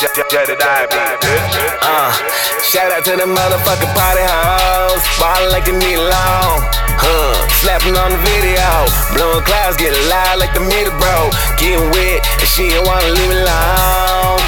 Dirty diabetes. Shout out to the motherfucking party hoes, ballin' like they need long. Slappin' on the video, blowin' clouds, get loud like the meter bro. Gettin' wet and she ain't wanna leave me alone.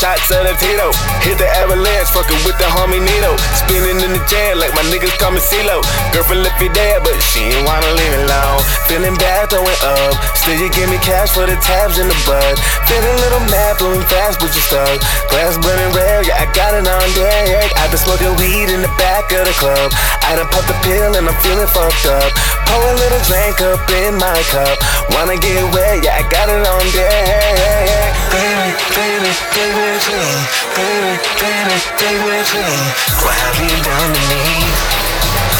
Shots of the Tito, hit the avalanche, fuckin' with the homie Nito. Spinning in the jam like my niggas call me CeeLo. Girlfriend left me dead, but she ain't wanna leave me alone. Feeling bad, throwing up. Still you give me cash for the tabs in the bud. Feeling a little mad, blowing fast, but you stuck. Glass burning red, yeah, I got it on deck. I've been smoking weed in the back of the club. I done popped the pill and I'm feeling fucked up. Pour a little drink up in my cup. Wanna get wet, yeah, I got it on deck. Baby, baby, baby. Baby, baby, baby, baby. Why have you done to me?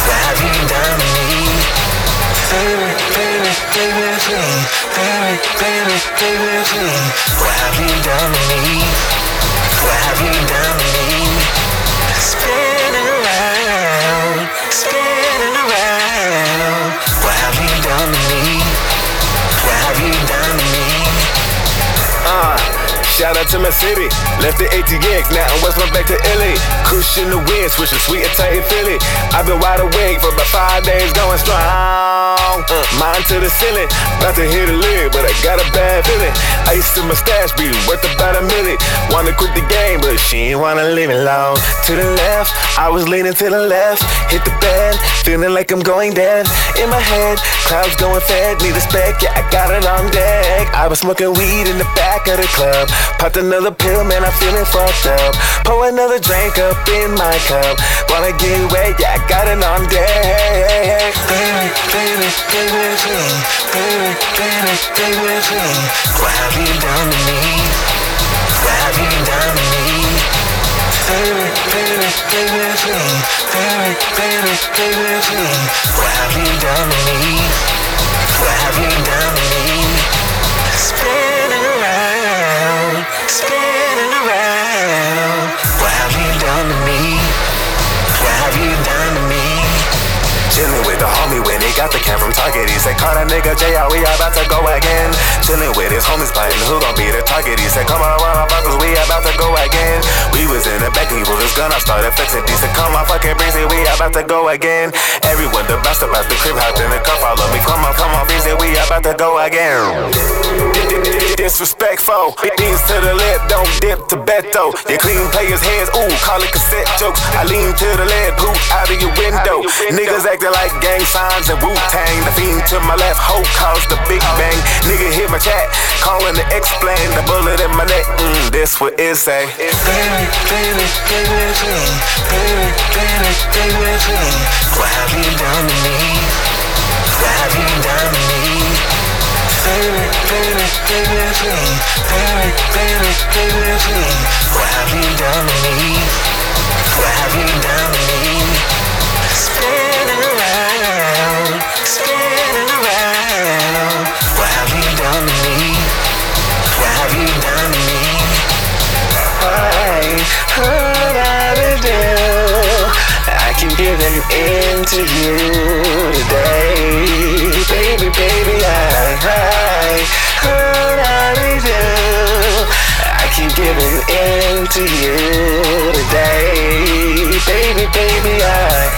Why have you done to me? Baby, baby, baby, baby. Baby, baby, baby, baby. Why have you done to me? Why have you done to me? Spinning around, spinning around. Why have you done to me? Why have you done to me? Shout out to my city, left the ATX, now I'm west, went back to Illy. Cruise in the wind, switching sweet and tight in Philly. I've been wide awake for about 5 days, going strong. Mine to the ceiling, about to hit a lid, but I got a bad feeling. Ice in my stash, be worth about a million. Wanna quit the game, but she ain't wanna leave me alone. To the left, I was leaning to the left. Hit the bed, feeling like I'm going dead. In my head, clouds going fed, need a spec, yeah, I got it on deck. I was smoking weed in the back of the club. Popped another pill, man, I'm feeling fucked up. Pour another drink up in my cup. Wanna get wet, yeah, I got it on deck. Baby, baby, baby, baby. Baby, baby, baby, baby. Why have you done to me? Why have you done to me? Baby, baby, baby, baby. Baby, baby, baby, baby. Why have you done to me? Why have you done to me? Spinning around, spinning around. What have you done to me? What have you done to me? Chillin' with the homie when he got the cam from Target. He said, call that nigga J.R., we about to go again. Chillin' with his homies biting, who gon' be the target? He said, come on, motherfuckers, we about to go again. We was in the back, he was his gun, I started fixing. He said, come on, fucking breezy, we about to go again. Everyone the best about the crib, hopped in the car, follow me. Come on, come on, breezy, we about to go again. Disrespectful, beans to the lip, don't dip to Beto. Your clean players' hands, ooh, call it cassette jokes. I lean to the lead, poop out of your window. Niggas acting like gang signs and Wu-Tang. The fiend to my left, hoe caused the big bang. Nigga hit my chat, calling to explain. The bullet in my neck, this what it say. Baby, baby, baby, baby. Baby, baby, baby, baby. What have you done to me? What have you done to me? Baby, baby, baby, baby. Baby, baby, baby, baby. What have you done to me? What have you done to me? Spinning around. What have you done to me? What have you done to me? What have you done? I can give an end to you today. Baby, baby, giving in to you today, baby, baby, I